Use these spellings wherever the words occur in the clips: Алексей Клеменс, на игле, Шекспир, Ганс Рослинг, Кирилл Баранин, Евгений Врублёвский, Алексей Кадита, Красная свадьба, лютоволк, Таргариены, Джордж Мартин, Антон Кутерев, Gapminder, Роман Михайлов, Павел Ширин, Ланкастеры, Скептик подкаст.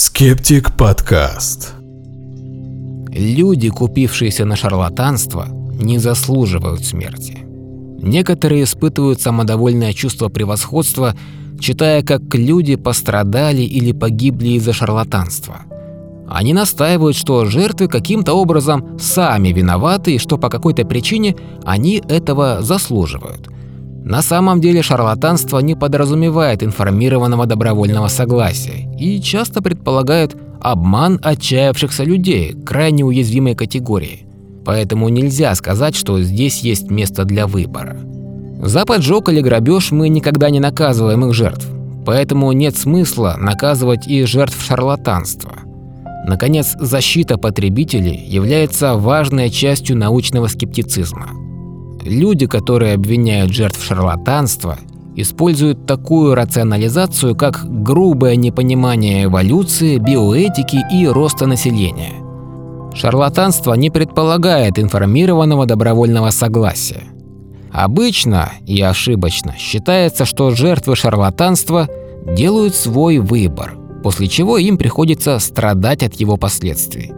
Скептик подкаст. Люди, купившиеся на шарлатанство, не заслуживают смерти. Некоторые испытывают самодовольное чувство превосходства, читая, как люди пострадали или погибли из-за шарлатанства. Они настаивают, что жертвы каким-то образом сами виноваты и что по какой-то причине они этого заслуживают. На самом деле шарлатанство не подразумевает информированного добровольного согласия и часто предполагает обман отчаявшихся людей, крайне уязвимой категории. Поэтому нельзя сказать, что здесь есть место для выбора. За поджог или грабеж мы никогда не наказываем их жертв, поэтому нет смысла наказывать и жертв шарлатанства. Наконец, защита потребителей является важной частью научного скептицизма. Люди, которые обвиняют жертв шарлатанства, используют такую рационализацию, как грубое непонимание эволюции, биоэтики и роста населения. Шарлатанство не предполагает информированного добровольного согласия. Обычно и ошибочно считается, что жертвы шарлатанства делают свой выбор, после чего им приходится страдать от его последствий.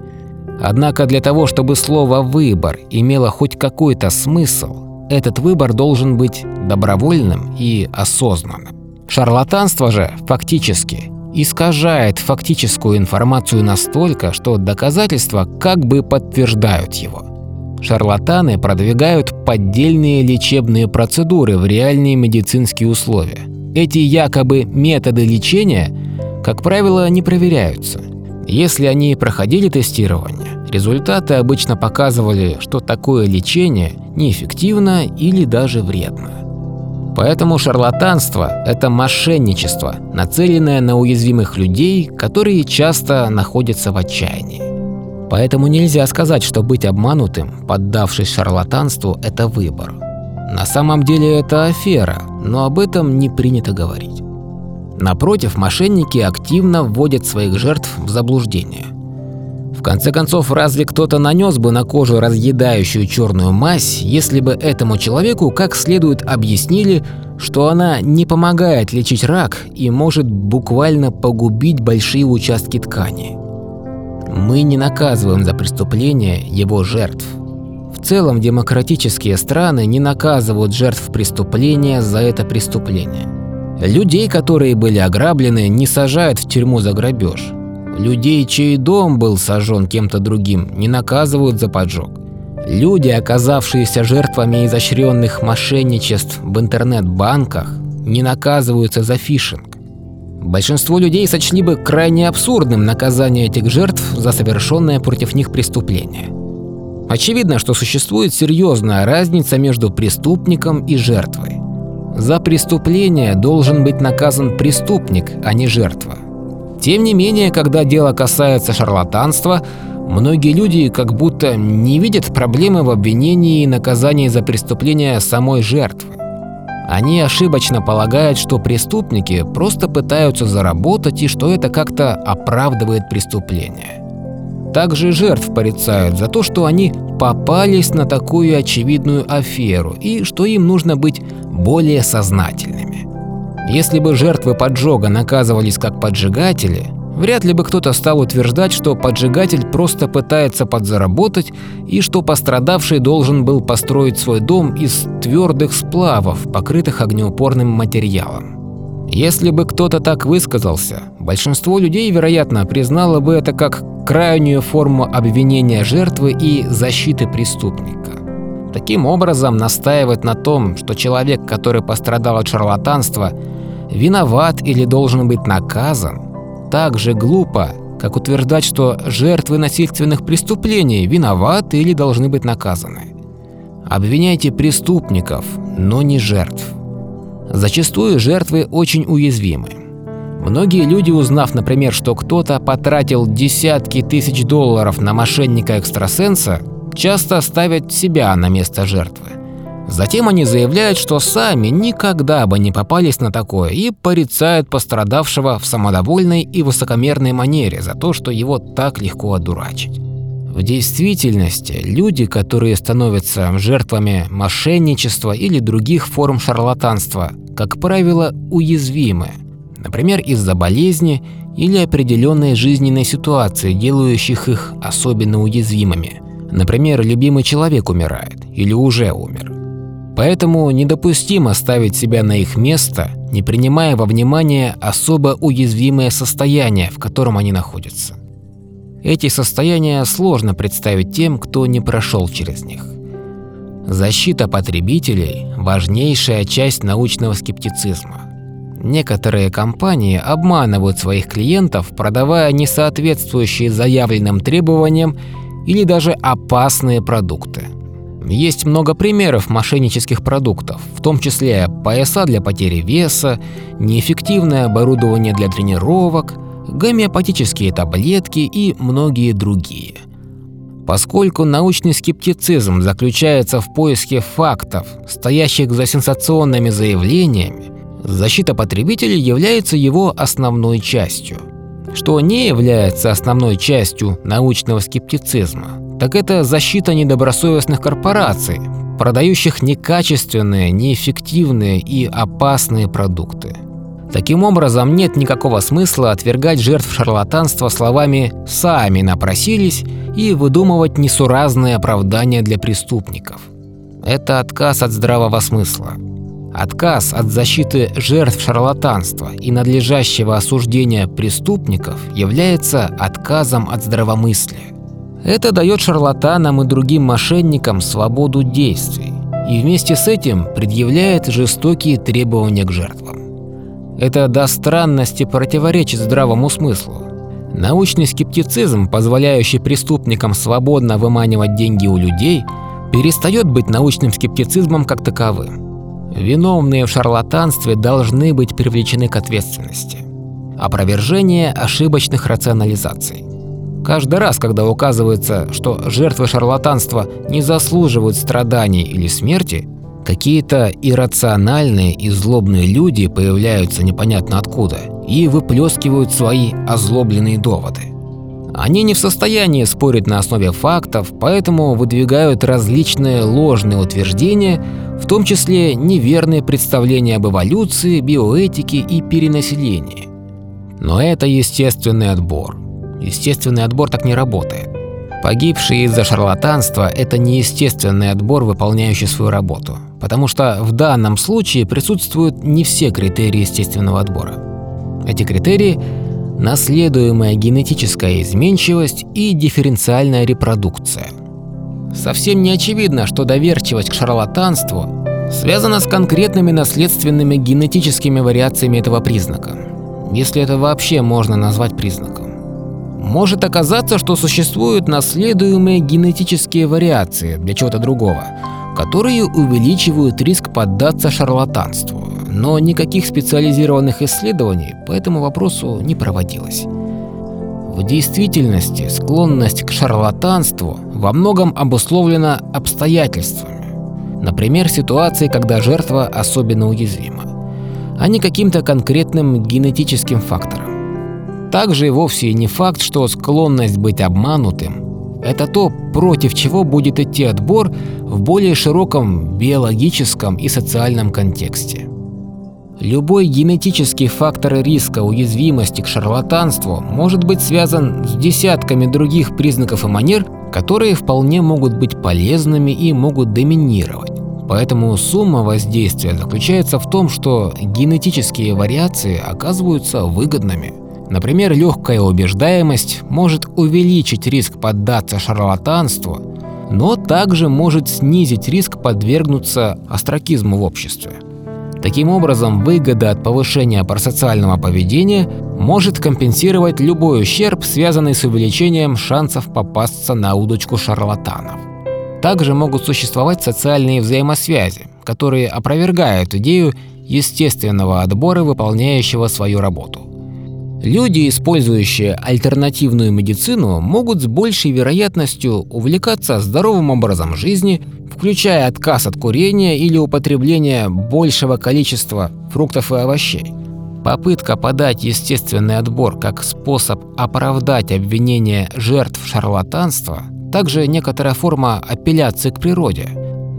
Однако для того, чтобы слово «выбор» имело хоть какой-то смысл, этот выбор должен быть добровольным и осознанным. Шарлатанство же фактически искажает фактическую информацию настолько, что доказательства как бы подтверждают его. Шарлатаны продвигают поддельные лечебные процедуры в реальные медицинские условия. Эти якобы методы лечения, как правило, не проверяются. Если они проходили тестирование, результаты обычно показывали, что такое лечение неэффективно или даже вредно. Поэтому шарлатанство – это мошенничество, нацеленное на уязвимых людей, которые часто находятся в отчаянии. Поэтому нельзя сказать, что быть обманутым, поддавшись шарлатанству – это выбор. На самом деле это афера, но об этом не принято говорить. Напротив, мошенники активно вводят своих жертв в заблуждение. В конце концов, разве кто-то нанес бы на кожу разъедающую черную мазь, если бы этому человеку как следует объяснили, что она не помогает лечить рак и может буквально погубить большие участки ткани? Мы не наказываем за преступление его жертв. В целом, демократические страны не наказывают жертв преступления за это преступление. Людей, которые были ограблены, не сажают в тюрьму за грабеж. Людей, чей дом был сожжен кем-то другим, не наказывают за поджог. Люди, оказавшиеся жертвами изощренных мошенничеств в интернет-банках, не наказываются за фишинг. Большинство людей сочли бы крайне абсурдным наказание этих жертв за совершенное против них преступление. Очевидно, что существует серьезная разница между преступником и жертвой. За преступление должен быть наказан преступник, а не жертва. Тем не менее, когда дело касается шарлатанства, многие люди как будто не видят проблемы в обвинении и наказании за преступление самой жертвы. Они ошибочно полагают, что преступники просто пытаются заработать и что это как-то оправдывает преступление. Также жертв порицают за то, что они попались на такую очевидную аферу и что им нужно быть более сознательными. Если бы жертвы поджога наказывались как поджигатели, вряд ли бы кто-то стал утверждать, что поджигатель просто пытается подзаработать и что пострадавший должен был построить свой дом из твердых сплавов, покрытых огнеупорным материалом. Если бы кто-то так высказался, большинство людей, вероятно, признало бы это как крайнюю форму обвинения жертвы и защиты преступника. Таким образом, настаивать на том, что человек, который пострадал от шарлатанства, виноват или должен быть наказан, так же глупо, как утверждать, что жертвы насильственных преступлений виноваты или должны быть наказаны. Обвиняйте преступников, но не жертв. Зачастую жертвы очень уязвимы. Многие люди, узнав, например, что кто-то потратил десятки тысяч долларов на мошенника-экстрасенса, часто ставят себя на место жертвы. Затем они заявляют, что сами никогда бы не попались на такое и порицают пострадавшего в самодовольной и высокомерной манере за то, что его так легко одурачить. В действительности, люди, которые становятся жертвами мошенничества или других форм шарлатанства, как правило, уязвимы, например, из-за болезни или определенные жизненные ситуации, делающих их особенно уязвимыми. Например, любимый человек умирает или уже умер. Поэтому недопустимо ставить себя на их место, не принимая во внимание особо уязвимое состояние, в котором они находятся. Эти состояния сложно представить тем, кто не прошел через них. Защита потребителей – важнейшая часть научного скептицизма. Некоторые компании обманывают своих клиентов, продавая несоответствующие заявленным требованиям или даже опасные продукты. Есть много примеров мошеннических продуктов, в том числе пояса для потери веса, неэффективное оборудование для тренировок, гомеопатические таблетки и многие другие. Поскольку научный скептицизм заключается в поиске фактов, стоящих за сенсационными заявлениями, защита потребителей является его основной частью. Что не является основной частью научного скептицизма, так это защита недобросовестных корпораций, продающих некачественные, неэффективные и опасные продукты. Таким образом, нет никакого смысла отвергать жертв шарлатанства словами «сами напросились» и выдумывать несуразные оправдания для преступников. Это отказ от здравого смысла. Отказ от защиты жертв шарлатанства и надлежащего осуждения преступников является отказом от здравомыслия. Это дает шарлатанам и другим мошенникам свободу действий и вместе с этим предъявляет жестокие требования к жертвам. Это до странности противоречит здравому смыслу. Научный скептицизм, позволяющий преступникам свободно выманивать деньги у людей, перестает быть научным скептицизмом как таковым. Виновные в шарлатанстве должны быть привлечены к ответственности. Опровержение ошибочных рационализаций. Каждый раз, когда указывается, что жертвы шарлатанства не заслуживают страданий или смерти, какие-то иррациональные и злобные люди появляются непонятно откуда и выплескивают свои озлобленные доводы. Они не в состоянии спорить на основе фактов, поэтому выдвигают различные ложные утверждения, в том числе неверные представления об эволюции, биоэтике и перенаселении. Но это естественный отбор. Естественный отбор так не работает. Погибшие из-за шарлатанства – это не естественный отбор, выполняющий свою работу, потому что в данном случае присутствуют не все критерии естественного отбора. Эти критерии – наследуемая генетическая изменчивость и дифференциальная репродукция. Совсем не очевидно, что доверчивость к шарлатанству связана с конкретными наследственными генетическими вариациями этого признака, если это вообще можно назвать признаком. Может оказаться, что существуют наследуемые генетические вариации для чего-то другого, которые увеличивают риск поддаться шарлатанству, но никаких специализированных исследований по этому вопросу не проводилось. В действительности склонность к шарлатанству во многом обусловлена обстоятельствами, например, ситуацией, когда жертва особенно уязвима, а не каким-то конкретным генетическим фактором. Также и вовсе не факт, что склонность быть обманутым – это то, против чего будет идти отбор в более широком биологическом и социальном контексте. Любой генетический фактор риска уязвимости к шарлатанству может быть связан с десятками других признаков и манер, которые вполне могут быть полезными и могут доминировать. Поэтому сумма воздействия заключается в том, что генетические вариации оказываются выгодными. Например, легкая убеждаемость может увеличить риск поддаться шарлатанству, но также может снизить риск подвергнуться остракизму в обществе. Таким образом, выгода от повышения парасоциального поведения может компенсировать любой ущерб, связанный с увеличением шансов попасться на удочку шарлатанов. Также могут существовать социальные взаимосвязи, которые опровергают идею естественного отбора, выполняющего свою работу. Люди, использующие альтернативную медицину, могут с большей вероятностью увлекаться здоровым образом жизни, включая отказ от курения или употребление большего количества фруктов и овощей. Попытка подать естественный отбор как способ оправдать обвинения жертв шарлатанства – также некоторая форма апелляции к природе.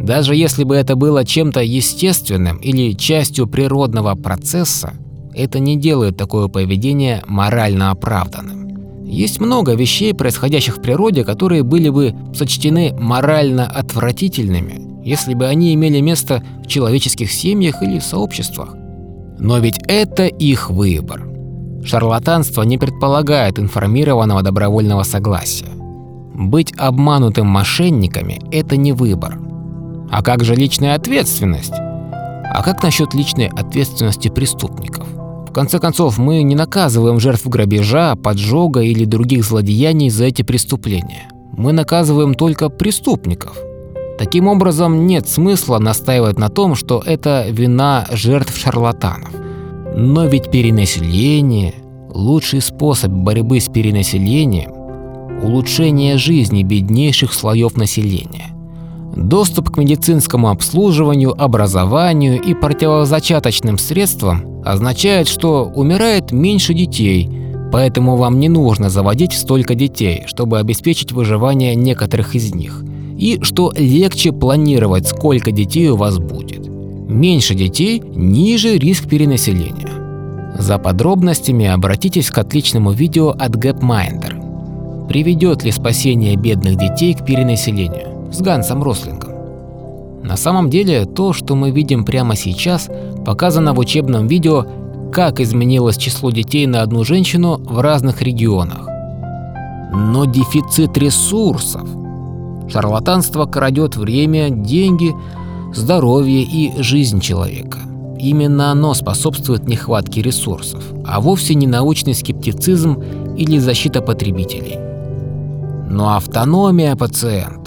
Даже если бы это было чем-то естественным или частью природного процесса, это не делает такое поведение морально оправданным. Есть много вещей, происходящих в природе, которые были бы сочтены морально отвратительными, если бы они имели место в человеческих семьях или сообществах. Но ведь это их выбор. Шарлатанство не предполагает информированного добровольного согласия. Быть обманутым мошенниками – это не выбор. А как же личная ответственность? А как насчет личной ответственности преступников? В конце концов, мы не наказываем жертв грабежа, поджога или других злодеяний за эти преступления. Мы наказываем только преступников. Таким образом, нет смысла настаивать на том, что это вина жертв шарлатанов. Но ведь перенаселение – лучший способ борьбы с перенаселением – улучшение жизни беднейших слоев населения. Доступ к медицинскому обслуживанию, образованию и противозачаточным средствам означает, что умирает меньше детей, поэтому вам не нужно заводить столько детей, чтобы обеспечить выживание некоторых из них, и что легче планировать, сколько детей у вас будет. Меньше детей – ниже риск перенаселения. За подробностями обратитесь к отличному видео от Gapminder «Приведет ли спасение бедных детей к перенаселению?» с Гансом Рослингом. На самом деле, то, что мы видим прямо сейчас, показано в учебном видео «Как изменилось число детей на одну женщину в разных регионах». Но дефицит ресурсов. Шарлатанство крадет время, деньги, здоровье и жизнь человека. Именно оно способствует нехватке ресурсов, а вовсе не научный скептицизм или защита потребителей. Но автономия пациента.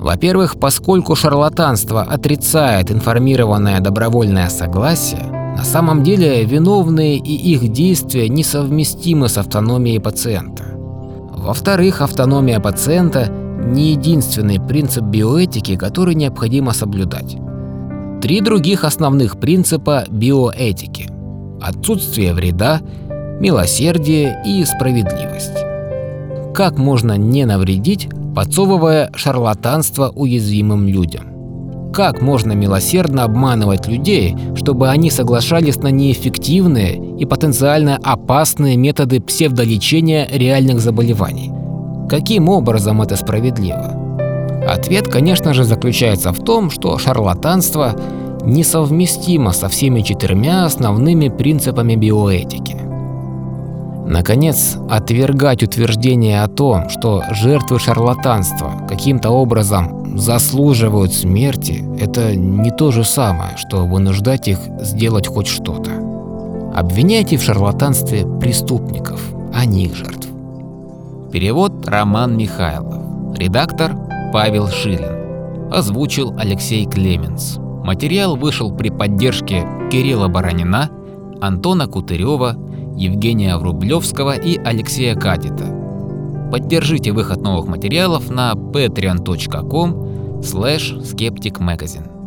Во-первых, поскольку шарлатанство отрицает информированное добровольное согласие, на самом деле виновные и их действия несовместимы с автономией пациента. Во-вторых, автономия пациента – не единственный принцип биоэтики, который необходимо соблюдать. Три других основных принципа биоэтики – отсутствие вреда, милосердие и справедливость. Как можно не навредить, подсовывая шарлатанство уязвимым людям? Как можно милосердно обманывать людей, чтобы они соглашались на неэффективные и потенциально опасные методы псевдолечения реальных заболеваний? Каким образом это справедливо? Ответ, конечно же, заключается в том, что шарлатанство несовместимо со всеми четырьмя основными принципами биоэтики. Наконец, отвергать утверждение о том, что жертвы шарлатанства каким-то образом заслуживают смерти, это не то же самое, что вынуждать их сделать хоть что-то. Обвиняйте в шарлатанстве преступников, а не их жертв. Перевод Роман Михайлов. Редактор Павел Ширин. Озвучил Алексей Клеменс. Материал вышел при поддержке Кирилла Баранина, Антона Кутерева, Евгения Врублёвского и Алексея Кадита. Поддержите выход новых материалов на patreon.com/skepticmagazine.